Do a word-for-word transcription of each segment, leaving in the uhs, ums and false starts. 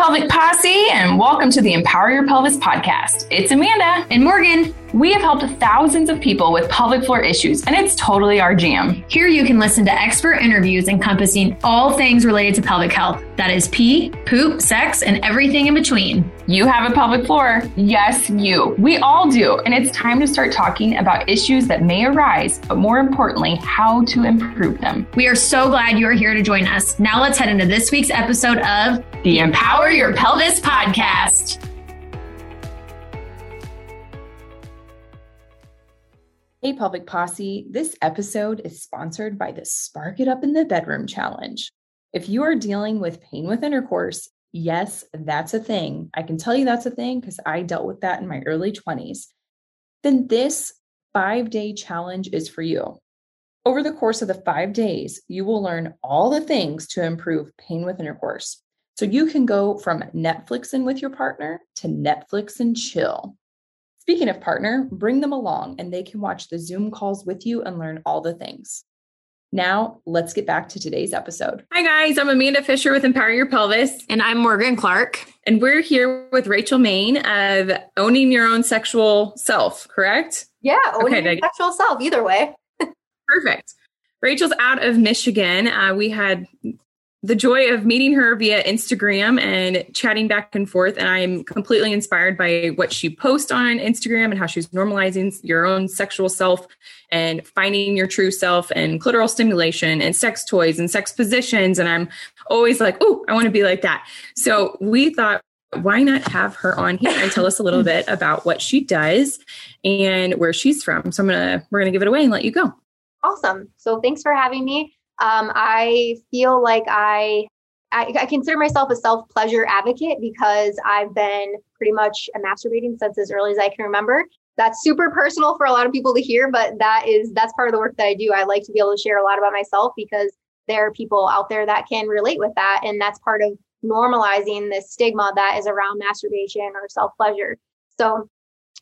Pelvic Posse, and welcome to the Empower Your Pelvis podcast. It's Amanda and Morgan. We have helped thousands of people with pelvic floor issues, and it's totally our jam. Here you can listen to expert interviews encompassing all things related to pelvic health. That is pee, poop, sex, and everything in between. You have a pelvic floor. Yes, you. We all do. And it's time to start talking about issues that may arise, but more importantly, how to improve them. We are so glad you are here to join us. Now let's head into this week's episode of the Empower Your Pelvis podcast. Hey, Pelvic Posse, this episode is sponsored by the Spark It Up in the Bedroom Challenge. If you are dealing with pain with intercourse, yes, that's a thing. I can tell you that's a thing because I dealt with that in my early twenties. Then this five-day challenge is for you. Over the course of the five days, you will learn all the things to improve pain with intercourse. So you can go from Netflixing with your partner to Netflix and chill. Speaking of partner, bring them along and they can watch the Zoom calls with you and learn all the things. Now, let's get back to today's episode. Hi, guys. I'm Amanda Fisher with Empower Your Pelvis. And I'm Morgan Clark. And we're here with Rachel Main of Owning Your Own Sexual Self, correct? Yeah, owning okay, your sexual self, either way. Perfect. Rachel's out of Michigan. Uh, we had the joy of meeting her via Instagram and chatting back and forth. And I'm completely inspired by what she posts on Instagram and how she's normalizing your own sexual self and finding your true self and clitoral stimulation and sex toys and sex positions. And I'm always like, oh, I want to be like that. So we thought, why not have her on here and tell us a little bit about what she does and where she's from? So I'm going to, we're going to give it away and let you go. Awesome. So thanks for having me. Um, I feel like I, I, I consider myself a self-pleasure advocate because I've been pretty much masturbating since as early as I can remember. That's super personal for a lot of people to hear, but that is, that's part of the work that I do. I like to be able to share a lot about myself because there are people out there that can relate with that. And that's part of normalizing the stigma that is around masturbation or self-pleasure. So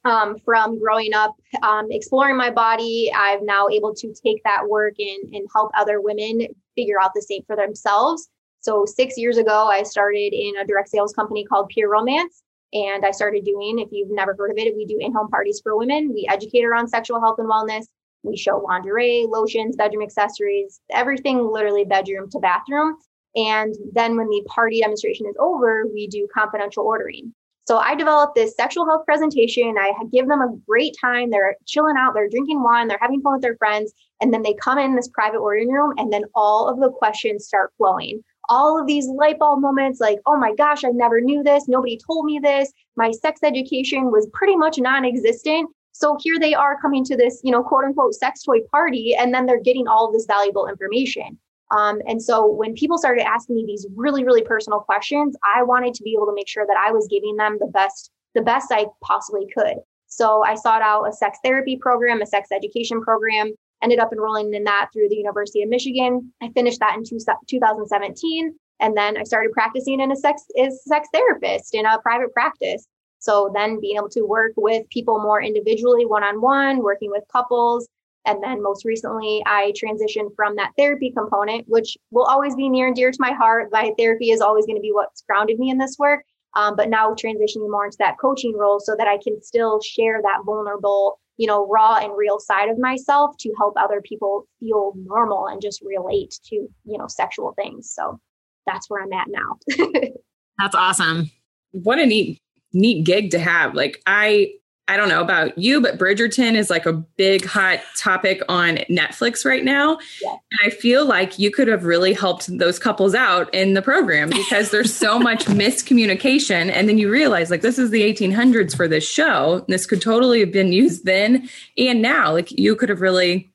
Um, from growing up, um, exploring my body, I'm now able to take that work and, and help other women figure out the same for themselves. So six years ago, I started in a direct sales company called Pure Romance. And I started doing, if you've never heard of it, we do in-home parties for women. We educate around sexual health and wellness. We show lingerie, lotions, bedroom accessories, everything literally bedroom to bathroom. And then when the party demonstration is over, we do confidential ordering. So I developed this sexual health presentation. I give them a great time. They're chilling out. They're drinking wine. They're having fun with their friends. And then they come in this private ordering room and then all of the questions start flowing. All of these light bulb moments like, oh my gosh, I never knew this. Nobody told me this. My sex education was pretty much non-existent. So here they are coming to this, you know, quote unquote sex toy party. And then they're getting all of this valuable information. Um, and so when people started asking me these really, really personal questions, I wanted to be able to make sure that I was giving them the best, the best I possibly could. So I sought out a sex therapy program, a sex education program, ended up enrolling in that through the University of Michigan. I finished that in two thousand seventeen. And then I started practicing in a sex, as a sex therapist in a private practice. So then being able to work with people more individually, one-on-one, working with couples. And then most recently, I transitioned from that therapy component, which will always be near and dear to my heart. My therapy is always going to be what's grounded me in this work, um, but now transitioning more into that coaching role so that I can still share that vulnerable, you know, raw and real side of myself to help other people feel normal and just relate to, you know, sexual things. So that's where I'm at now. That's awesome. What a neat, neat gig to have. Like I... I don't know about you, but Bridgerton is like a big hot topic on Netflix right now. Yeah. And I feel like you could have really helped those couples out in the program because there's so much miscommunication. And then you realize like this is the eighteen hundreds for this show. This could totally have been used then and now. Like you could have really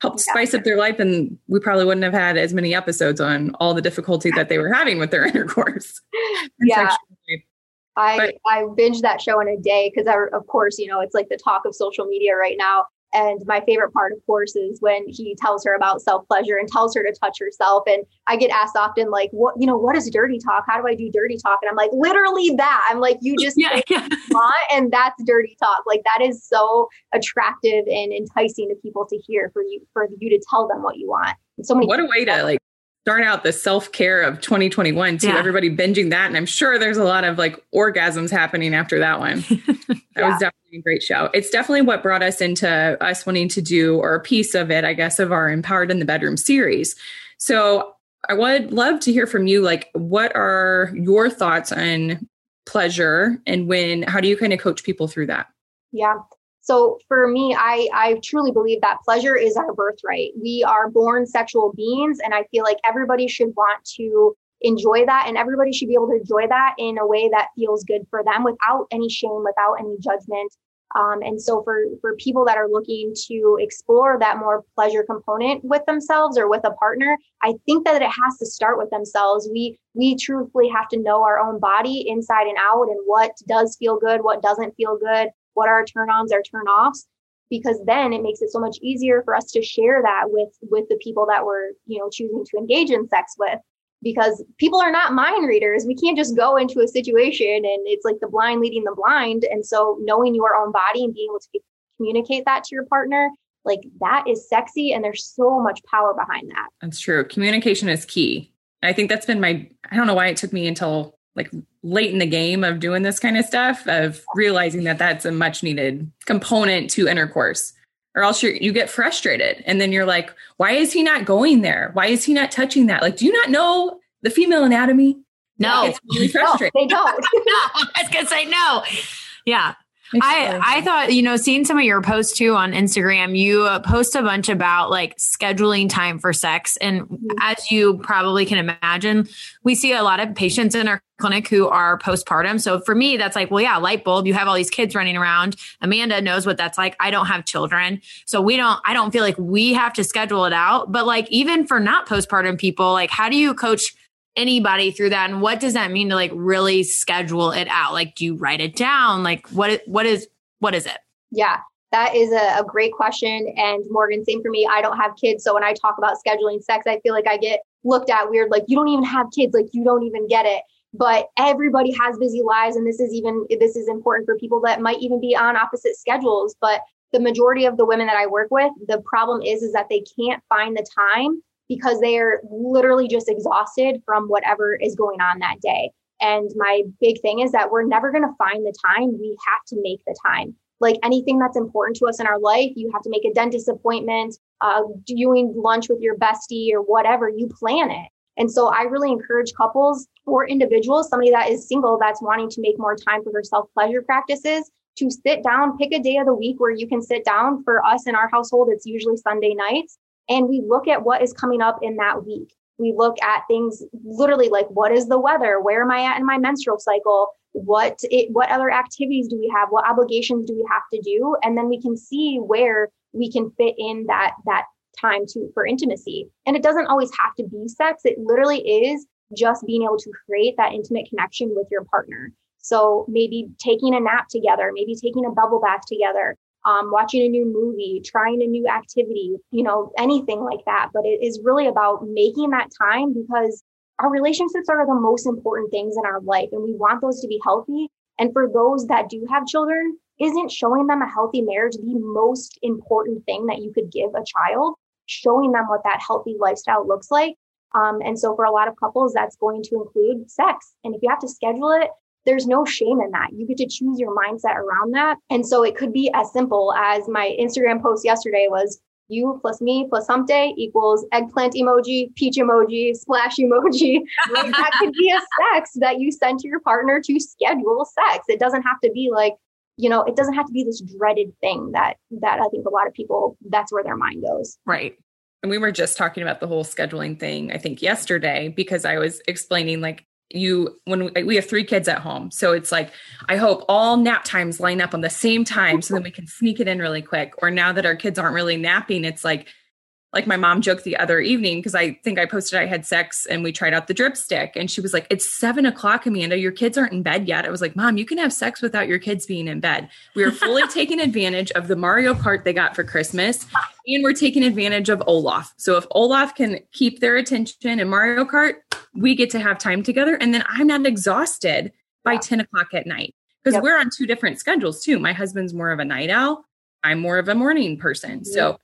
helped yeah. spice up their life and we probably wouldn't have had as many episodes on all the difficulty that they were having with their intercourse. Yeah. Sexuality. I, I binged that show in a day because, of course, you know, it's like the talk of social media right now. And my favorite part, of course, is when he tells her about self-pleasure and tells her to touch herself. And I get asked often, like, what, you know, what is dirty talk? How do I do dirty talk? And I'm like, literally that. I'm like, you just yeah, yeah. want, and that's dirty talk. Like, that is so attractive and enticing to people to hear for you, for you to tell them what you want. And so many What a way to, like, start out the self-care of twenty twenty-one to yeah. everybody binging that. And I'm sure there's a lot of like orgasms happening after that one. That yeah. was definitely a great show. It's definitely what brought us into us wanting to do, or a piece of it, I guess, of our Empowered in the Bedroom series. So I would love to hear from you. Like, what are your thoughts on pleasure, and when, how do you kind of coach people through that? Yeah. So for me, I, I truly believe that pleasure is our birthright. We are born sexual beings, and I feel like everybody should want to enjoy that, and everybody should be able to enjoy that in a way that feels good for them without any shame, without any judgment. Um, and so for, for people that are looking to explore that more pleasure component with themselves or with a partner, I think that it has to start with themselves. We, we truthfully have to know our own body inside and out, and what does feel good, what doesn't feel good. What are our turn-ons, our turn-offs, because then it makes it so much easier for us to share that with, with the people that we're, you know, choosing to engage in sex with, because people are not mind readers. We can't just go into a situation and it's like the blind leading the blind. And so knowing your own body and being able to communicate that to your partner, like that is sexy. And there's so much power behind that. That's true. Communication is key. I think that's been my, I don't know why it took me until like late in the game of doing this kind of stuff, of realizing that that's a much needed component to intercourse, or else you're, you get frustrated. And then you're like, why is he not going there? Why is he not touching that? Like, do you not know the female anatomy? No, like, it's really frustrating. No, they don't. No, I was going to say no. Yeah. I, I thought, you know, seeing some of your posts too on Instagram, you uh, post a bunch about like scheduling time for sex. And mm-hmm. as you probably can imagine, we see a lot of patients in our clinic who are postpartum. So for me, that's like, well, yeah, light bulb, you have all these kids running around. Amanda knows what that's like. I don't have children. So we don't, I don't feel like we have to schedule it out, but like, even for not postpartum people, like how do you coach anybody through that? And what does that mean to like really schedule it out? Like, do you write it down? Like what, what is, what is it? Yeah, that is a, a great question. And Morgan, same for me. I don't have kids. So when I talk about scheduling sex, I feel like I get looked at weird. Like you don't even have kids. Like you don't even get it, but everybody has busy lives. And this is even, this is important for people that might even be on opposite schedules. But the majority of the women that I work with, the problem is, is that they can't find the time because they are literally just exhausted from whatever is going on that day. And my big thing is that we're never going to find the time. We have to make the time. Like anything that's important to us in our life, you have to make a dentist appointment, uh, doing lunch with your bestie or whatever, you plan it. And so I really encourage couples or individuals, somebody that is single, that's wanting to make more time for their self-pleasure practices, to sit down, pick a day of the week where you can sit down. For us in our household, it's usually Sunday nights. And we look at what is coming up in that week. We look at things literally like, what is the weather? Where am I at in my menstrual cycle? What it, what other activities do we have? What obligations do we have to do? And then we can see where we can fit in that, that time to, for intimacy. And it doesn't always have to be sex. It literally is just being able to create that intimate connection with your partner. So maybe taking a nap together, maybe taking a bubble bath together, Um, watching a new movie, trying a new activity, you know, anything like that. But it is really about making that time, because our relationships are the most important things in our life, and we want those to be healthy. And for those that do have children, isn't showing them a healthy marriage the most important thing that you could give a child? Showing them what that healthy lifestyle looks like. Um, and so for a lot of couples, that's going to include sex. And if you have to schedule it, there's no shame in that. You get to choose your mindset around that. And so it could be as simple as my Instagram post yesterday was you plus me plus hump day equals eggplant emoji, peach emoji, splash emoji. Like that could be a sex that you send to your partner to schedule sex. It doesn't have to be like, you know, it doesn't have to be this dreaded thing that, that I think a lot of people, that's where their mind goes. Right. And we were just talking about the whole scheduling thing, I think yesterday, because I was explaining like, you, when we, we have three kids at home. So it's like, I hope all nap times line up on the same time so then we can sneak it in really quick. Or now that our kids aren't really napping, it's like, like my mom joked the other evening, cause I think I posted, I had sex and we tried out the drip stick, and she was like, it's seven o'clock, Amanda, your kids aren't in bed yet. I was like, Mom, you can have sex without your kids being in bed. We are fully taking advantage of the Mario Kart they got for Christmas. And we're taking advantage of Olaf. So if Olaf can keep their attention in Mario Kart, we get to have time together. And then I'm not exhausted by ten o'clock at night, because yep. we're on two different schedules too. My husband's more of a night owl. I'm more of a morning person. Mm-hmm. So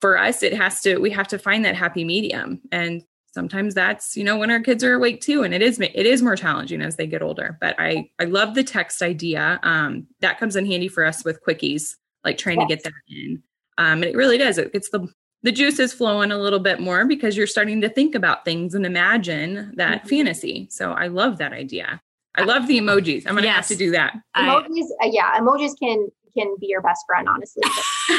for us, it has to, we have to find that happy medium. And sometimes that's, you know, when our kids are awake too. And it is, it is more challenging as they get older, but I, I love the text idea. Um, that comes in handy for us with quickies, like trying yes. to get that in. Um, and it really does. It gets the, the juices flowing a little bit more because you're starting to think about things and imagine that mm-hmm. fantasy. So I love that idea. I love the emojis. I'm going to yes. have to do that. Emojis, I, uh, yeah. Emojis can, can be your best friend, honestly.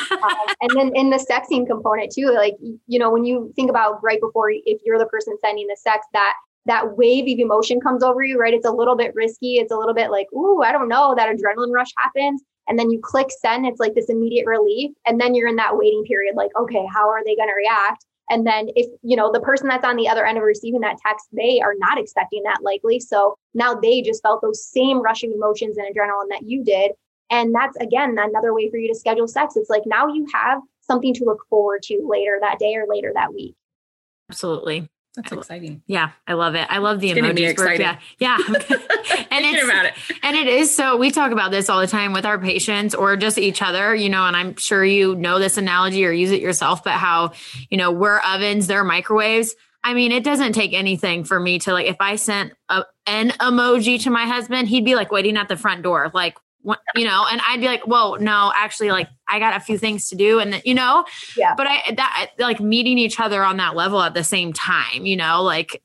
But, uh, and then in the sexting component too, like, you know, when you think about right before, if you're the person sending the sex, that, that wave of emotion comes over you, right? It's a little bit risky. It's a little bit like, ooh, I don't know, that adrenaline rush happens. And then you click send, it's like this immediate relief. And then you're in that waiting period, like, okay, how are they going to react? And then if, you know, the person that's on the other end of receiving that text, they are not expecting that likely. So now they just felt those same rushing emotions and adrenaline that you did. And that's, again, another way for you to schedule sex. It's like now you have something to look forward to later that day or later that week. Absolutely. That's exciting. Yeah. I love it. I love the emojis. Yeah. Yeah. And it's, about it. and it is. So we talk about this all the time with our patients or just each other, you know, and I'm sure you know this analogy or use it yourself, but how, you know, we're ovens, they're microwaves. I mean, it doesn't take anything for me to like, if I sent a, an emoji to my husband, he'd be like waiting at the front door. Like, what, you know, and I'd be like, well, no, actually, like I got a few things to do. And then, you know, yeah. but I, that like meeting each other on that level at the same time, you know, like,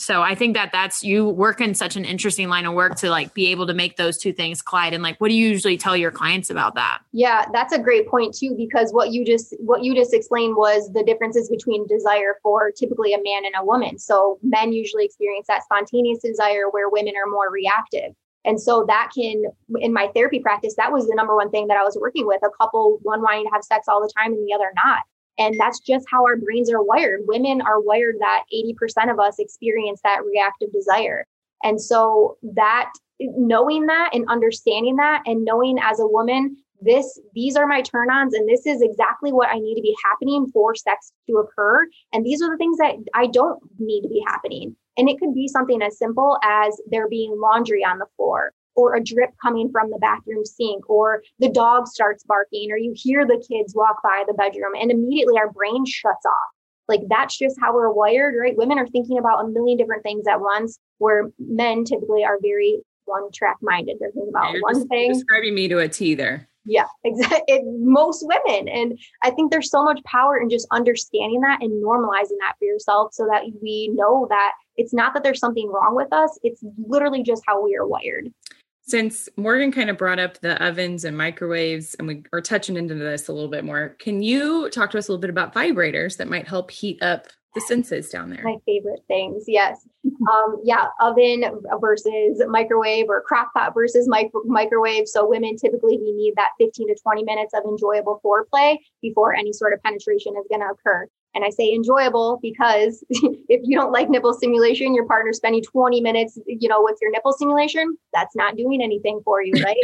so I think that that's, you work in such an interesting line of work to like be able to make those two things collide. And like, what do you usually tell your clients about that? Yeah, that's a great point too, because what you just, what you just explained was the differences between desire for typically a man and a woman. So men usually experience that spontaneous desire where women are more reactive. And so that can, in my therapy practice, that was the number one thing that I was working with, a couple, one wanting to have sex all the time and the other not. And that's just how our brains are wired. Women are wired that eighty percent of us experience that reactive desire. And so that, knowing that and understanding that and knowing as a woman, this, these are my turn-ons and this is exactly what I need to be happening for sex to occur. And these are the things that I don't need to be happening. And it could be something as simple as there being laundry on the floor or a drip coming from the bathroom sink or the dog starts barking or you hear the kids walk by the bedroom and immediately our brain shuts off. Like that's just how we're wired, right? Women are thinking about a million different things at once where men typically are very one-track minded. They're thinking about You're one just, thing. Describing me to a T there. Yeah, exactly. Most women. And I think there's so much power in just understanding that and normalizing that for yourself so that we know that it's not that there's something wrong with us. It's literally just how we are wired. Since Morgan kind of brought up the ovens and microwaves and we are touching into this a little bit more, can you talk to us a little bit about vibrators that might help heat up the senses down there? My favorite things. Yes. Um, yeah. Oven versus microwave or crock pot versus micro- microwave. So women typically, we need that fifteen to twenty minutes of enjoyable foreplay before any sort of penetration is going to occur. And I say enjoyable because if you don't like nipple stimulation, your partner's spending twenty minutes, you know, with your nipple stimulation, that's not doing anything for you, right?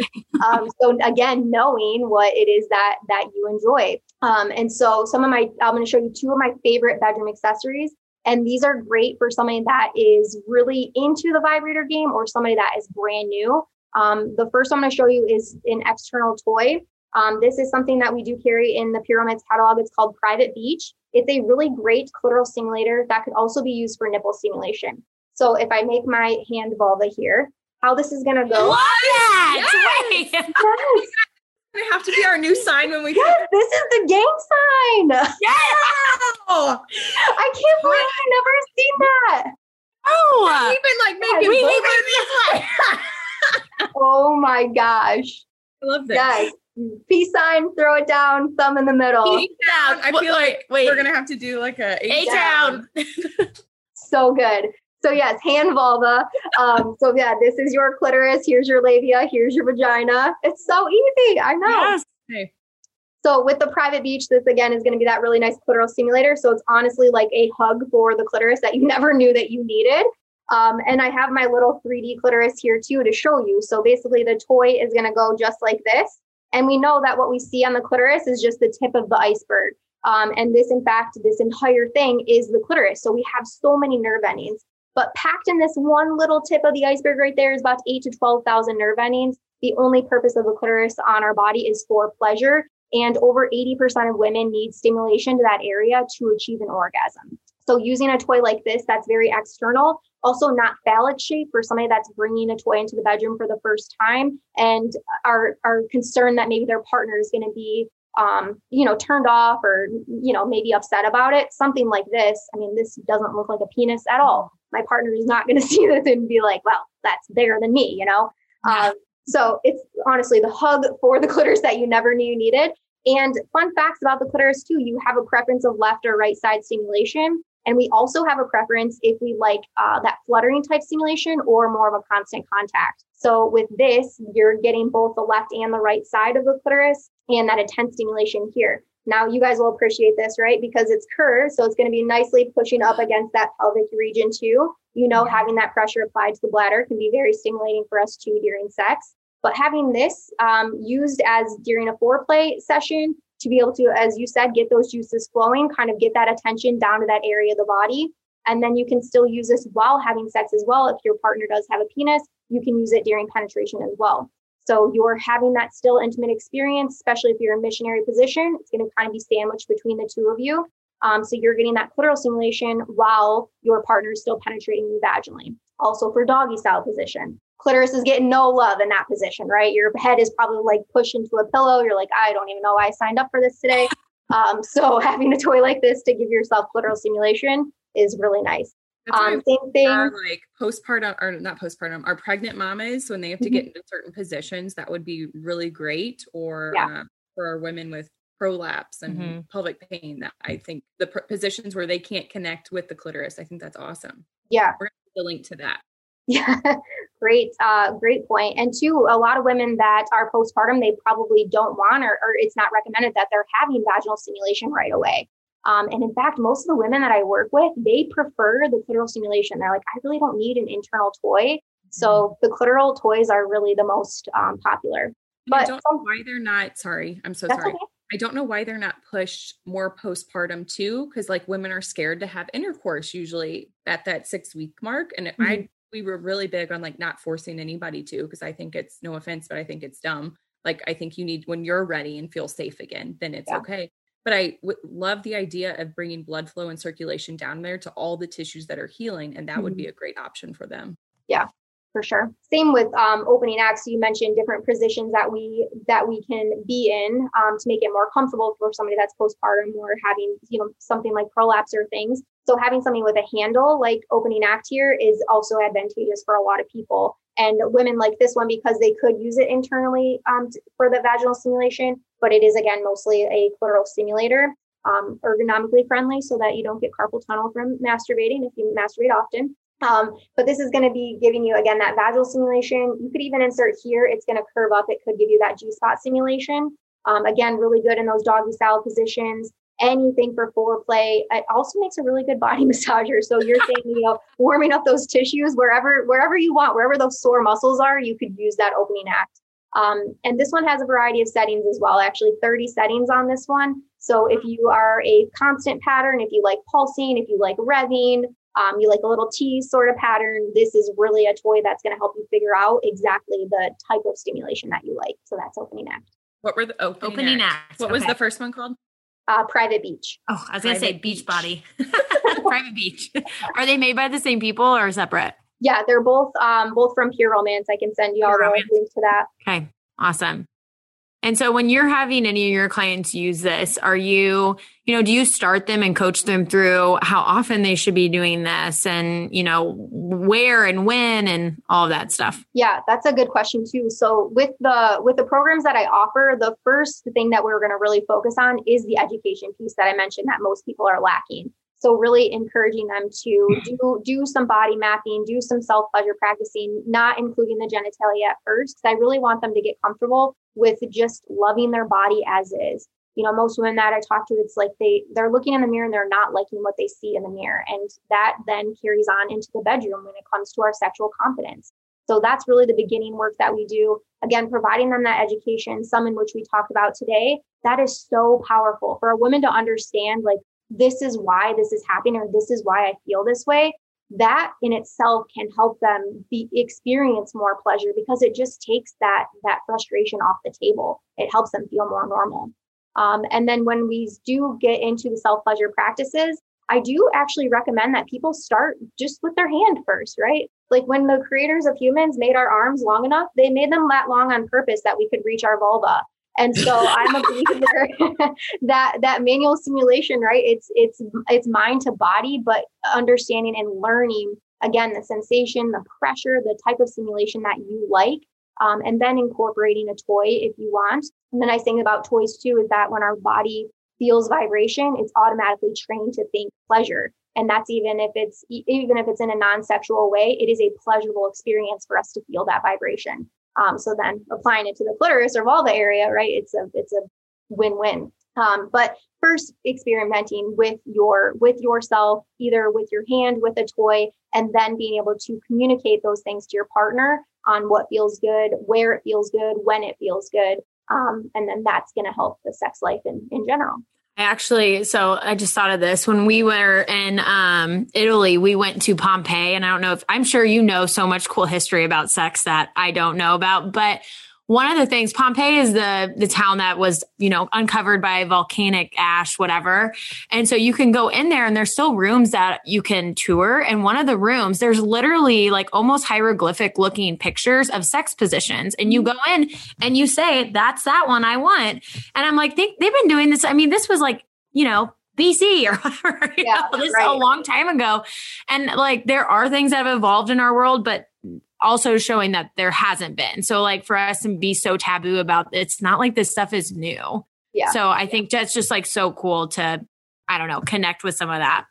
um, so again, knowing what it is that that you enjoy. Um, and so some of my, I'm going to show you two of my favorite bedroom accessories. And these are great for somebody that is really into the vibrator game or somebody that is brand new. Um, the first one I'm going to show you is an external toy. Um, this is something that we do carry in the Pure Romance catalog. It's called Private Beach. It's a really great clitoral stimulator that could also be used for nipple stimulation. So if I make my hand vulva here, how this is going to go. Love it! Yes! Yes! Yes! Going to have to be our new sign when we get yes, this is the gang sign. Yes! Wow! I can't believe I've never seen that. Oh! We've been like making we vulva this way. Oh my gosh. I love this. Yes. Peace sign, throw it down, thumb in the middle. Peace down. I feel like wait, we're going to have to do like a eight, eight down. down. So good. So yes, hand vulva. Um, so yeah, this is your clitoris. Here's your labia. Here's your vagina. It's so easy. I know. Yes. Okay. So with the Private Beach, this again is going to be that really nice clitoral stimulator. So it's honestly like a hug for the clitoris that you never knew that you needed. Um, and I have my little three D clitoris here too to show you. So basically the toy is going to go just like this. And we know that what we see on the clitoris is just the tip of the iceberg. Um, and this, in fact, this entire thing is the clitoris. So we have so many nerve endings. But packed in this one little tip of the iceberg right there is about eight to twelve thousand nerve endings. The only purpose of the clitoris on our body is for pleasure. And over eighty percent of women need stimulation to that area to achieve an orgasm. So using a toy like this, that's very external, also not phallic shaped for somebody that's bringing a toy into the bedroom for the first time and are, are concerned that maybe their partner is going to be, um, you know, turned off or, you know, maybe upset about it. Something like this. I mean, this doesn't look like a penis at all. My partner is not going to see this and be like, well, that's bigger than me, you know? Um, so it's honestly the hug for the clitoris that you never knew you needed. And fun facts about the clitoris too, you have a preference of left or right side stimulation. And we also have a preference if we like uh, that fluttering type stimulation or more of a constant contact. So with this, you're getting both the left and the right side of the clitoris and that intense stimulation here. Now you guys will appreciate this, right? Because it's curved. So it's going to be nicely pushing up against that pelvic region too. You know, having that pressure applied to the bladder can be very stimulating for us too during sex. But having this um, used as during a foreplay session to be able to, as you said, get those juices flowing, kind of get that attention down to that area of the body. And then you can still use this while having sex as well. If your partner does have a penis, you can use it during penetration as well. So you're having that still intimate experience, especially if you're in a missionary position, it's going to kind of be sandwiched between the two of you. Um, so you're getting that clitoral stimulation while your partner is still penetrating you vaginally. Also for doggy style position, clitoris is getting no love in that position, right? Your head is probably like pushed into a pillow. You're like, I don't even know why I signed up for this today. Um, so having a toy like this to give yourself clitoral stimulation is really nice. Um, same thing. Our, like postpartum or not postpartum, our pregnant mamas, when they have to mm-hmm. get into certain positions, that would be really great. Or yeah. uh, for our women with prolapse and mm-hmm. pelvic pain, that I think the pr- positions where they can't connect with the clitoris, I think that's awesome. Yeah. We're going to link to that. Yeah, great, uh, great point. And two, a lot of women that are postpartum, they probably don't want, or, or it's not recommended that they're having vaginal stimulation right away. Um, and in fact, most of the women that I work with, they prefer the clitoral stimulation. They're like, I really don't need an internal toy. So the clitoral toys are really the most um, popular. But I don't know why they're not, sorry, I'm so sorry. Okay. I don't know why they're not pushed more postpartum too. Cause like women are scared to have intercourse usually at that six week mark. And mm-hmm. I, we were really big on like not forcing anybody to, cause I think it's no offense, but I think it's dumb. Like, I think you need, when you're ready and feel safe again, then it's yeah. okay. But I w- love the idea of bringing blood flow and circulation down there to all the tissues that are healing. And that mm-hmm. would be a great option for them. Yeah, for sure. Same with um, opening acts. You mentioned different positions that we, that we can be in um, to make it more comfortable for somebody that's postpartum or having, you know, something like prolapse or things. So having something with a handle like opening act here is also advantageous for a lot of people. And women like this one, because they could use it internally um, for the vaginal stimulation, but it is, again, mostly a clitoral stimulator, um, ergonomically friendly so that you don't get carpal tunnel from masturbating if you masturbate often. Um, but this is going to be giving you, again, that vaginal stimulation. You could even insert here. It's going to curve up. It could give you that G-spot stimulation. Um, again, really good in those doggy style positions. Anything for foreplay. It also makes a really good body massager. So you're saying, you know, warming up those tissues wherever, wherever you want, wherever those sore muscles are, you could use that opening act. Um, and this one has a variety of settings as well, actually thirty settings on this one. So if you are a constant pattern, if you like pulsing, if you like revving, um, you like a little tease sort of pattern, this is really a toy that's going to help you figure out exactly the type of stimulation that you like. So that's opening act. What were the opening, opening acts? acts? What okay. was the first one called? Uh, Private Beach. Oh, I was going to say Beach Body. Private Beach. Are they made by the same people or separate? Yeah, they're both, um, both from Pure Romance. I can send you all the links to that. Okay. Awesome. And so when you're having any of your clients use this, are you, you know, do you start them and coach them through how often they should be doing this and, you know, where and when and all that stuff? Yeah, that's a good question too. So with the, with the programs that I offer, the first thing that we're going to really focus on is the education piece that I mentioned that most people are lacking. So really encouraging them to do, do some body mapping, do some self-pleasure practicing, not including the genitalia at first, because I really want them to get comfortable with just loving their body as is. You know, most women that I talk to, it's like they, they're looking in the mirror and they're not liking what they see in the mirror. And that then carries on into the bedroom when it comes to our sexual confidence. So that's really the beginning work that we do. Again, providing them that education, some in which we talked about today, that is so powerful for a woman to understand, like, this is why this is happening, or this is why I feel this way. That in itself can help them be, experience more pleasure because it just takes that, that frustration off the table. It helps them feel more normal. Um, and then when we do get into the self-pleasure practices, I do actually recommend that people start just with their hand first, right? Like when the creators of humans made our arms long enough, they made them that long on purpose that we could reach our vulva. And so I'm a believer that that manual stimulation, right? It's it's it's mind to body, but understanding and learning, again, the sensation, the pressure, the type of stimulation that you like, um, and then incorporating a toy if you want. And the nice thing about toys too is that when our body feels vibration, it's automatically trained to think pleasure. And that's even if it's even if it's in a non-sexual way, it is a pleasurable experience for us to feel that vibration. Um, so then applying it to the clitoris or vulva area, right? It's a, it's a win-win. Um, but first experimenting with your, with yourself, either with your hand, with a toy, and then being able to communicate those things to your partner on what feels good, where it feels good, when it feels good. Um, and then that's going to help the sex life in, in general. I actually, so I just thought of this when we were in um, Italy, we went to Pompeii, and I don't know if I'm sure, you know, so much cool history about sex that I don't know about, but one of the things, Pompeii is the the town that was, you know, uncovered by volcanic ash, whatever. And so you can go in there and there's still rooms that you can tour. And one of the rooms, there's literally like almost hieroglyphic looking pictures of sex positions. And you go in and you say, that's that one I want. And I'm like, they, they've been doing this. I mean, this was like, you know, B C or whatever, you yeah, know, this right. a long time ago. And like, there are things that have evolved in our world, but also showing that there hasn't been. So like for us to be so taboo about, it's not like this stuff is new. Yeah. So I think that's just like so cool to, I don't know, connect with some of that.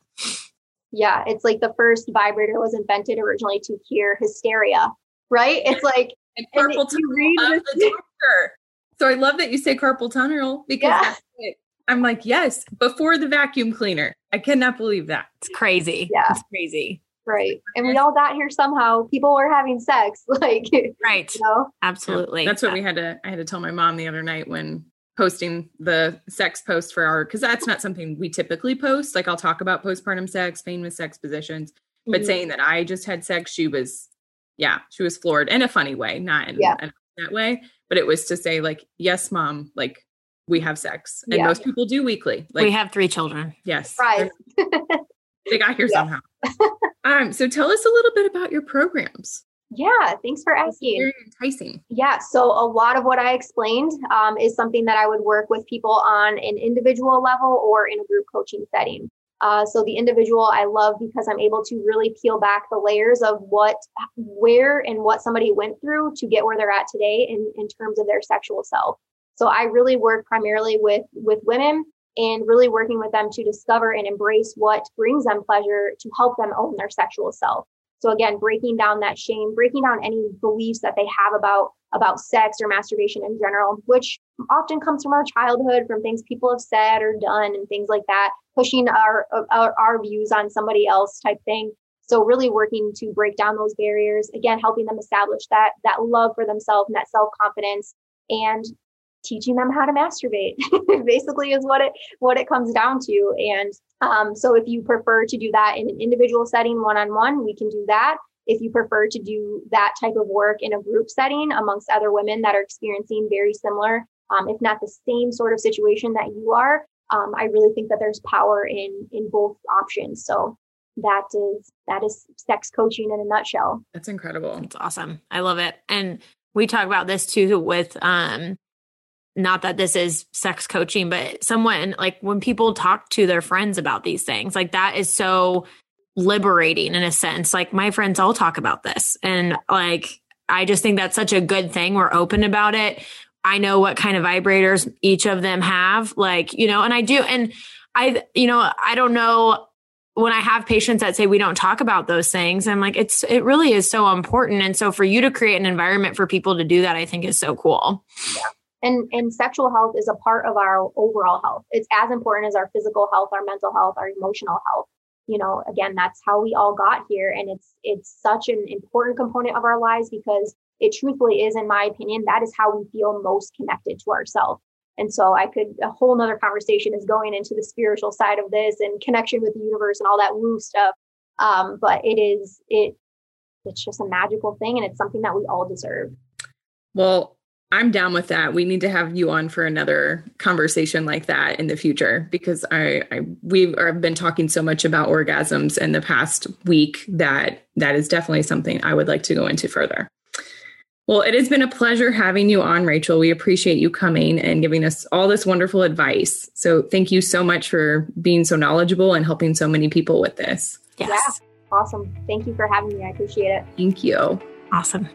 Yeah. It's like the first vibrator was invented originally to cure hysteria, right? It's like and carpal and tunnel. Read so I love that you say carpal tunnel because yeah. I'm like, yes, before the vacuum cleaner. I cannot believe that. It's crazy. Yeah. It's crazy. Right. And we all got here somehow. People were having sex. Like, right. You know? Absolutely. Yeah. That's what we had to, I had to tell my mom the other night when posting the sex post for our, cause that's not something we typically post. Like I'll talk about postpartum sex, famous sex positions, but mm-hmm. saying that I just had sex, she was, yeah, she was floored in a funny way, not in, yeah. in that way, but it was to say like, yes, mom, like we have sex and yeah. most people do weekly. Like, we have three children. Yes. Right. They got here yeah. somehow. Um, so tell us a little bit about your programs. Yeah, thanks for asking. Very enticing. Yeah, so a lot of what I explained um, is something that I would work with people on an individual level or in a group coaching setting. Uh, so the individual I love because I'm able to really peel back the layers of what, where and what somebody went through to get where they're at today in, in terms of their sexual self. So I really work primarily with with women. And really working with them to discover and embrace what brings them pleasure to help them own their sexual self. So again, breaking down that shame, breaking down any beliefs that they have about, about sex or masturbation in general, which often comes from our childhood, from things people have said or done and things like that, pushing our, our, our views on somebody else type thing. So really working to break down those barriers, again, helping them establish that, that love for themselves and that self-confidence and teaching them how to masturbate basically is what it, what it comes down to. And um, so if you prefer to do that in an individual setting, one-on-one, we can do that. If you prefer to do that type of work in a group setting amongst other women that are experiencing very similar, um, if not the same sort of situation that you are, um, I really think that there's power in, in both options. So that is, that is sex coaching in a nutshell. That's incredible. That's awesome. I love it. And we talk about this too with, um, not that this is sex coaching, but someone like when people talk to their friends about these things, like that is so liberating in a sense. Like my friends all talk about this. And like, I just think that's such a good thing. We're open about it. I know what kind of vibrators each of them have, like, you know, and I do. And I, you know, I don't know when I have patients that say we don't talk about those things. I'm like, it's, it really is so important. And so for you to create an environment for people to do that, I think is so cool. Yeah. And, and sexual health is a part of our overall health. It's as important as our physical health, our mental health, our emotional health. You know, again, that's how we all got here. And it's it's such an important component of our lives because it truthfully is, in my opinion, that is how we feel most connected to ourselves. And so I could, a whole nother conversation is going into the spiritual side of this and connection with the universe and all that woo stuff. Um, but it is, it it's just a magical thing. And it's something that we all deserve. Well, I'm down with that. We need to have you on for another conversation like that in the future, because I, I we've I've been talking so much about orgasms in the past week that that is definitely something I would like to go into further. Well, it has been a pleasure having you on, Rachel. We appreciate you coming and giving us all this wonderful advice. So thank you so much for being so knowledgeable and helping so many people with this. Yes. Yeah. Awesome. Thank you for having me. I appreciate it. Thank you. Awesome.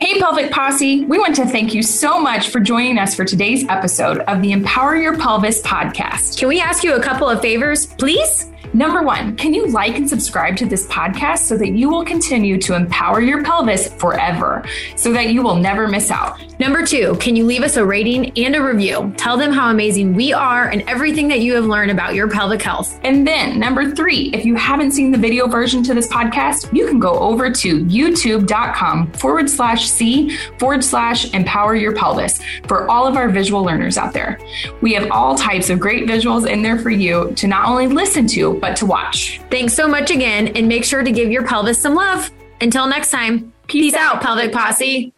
Hey, Pelvic Posse, we want to thank you so much for joining us for today's episode of the Empower Your Pelvis podcast. Can we ask you a couple of favors, please? Number one, can you like and subscribe to this podcast so that you will continue to empower your pelvis forever, so that you will never miss out? Number two, can you leave us a rating and a review? Tell them how amazing we are and everything that you have learned about your pelvic health. And then number three, if you haven't seen the video version to this podcast, you can go over to youtube.com forward slash C forward slash empower your pelvis for all of our visual learners out there. We have all types of great visuals in there for you to not only listen to, but to watch. Thanks so much again, and make sure to give your pelvis some love. Until next time, peace, peace out, out, Pelvic Posse.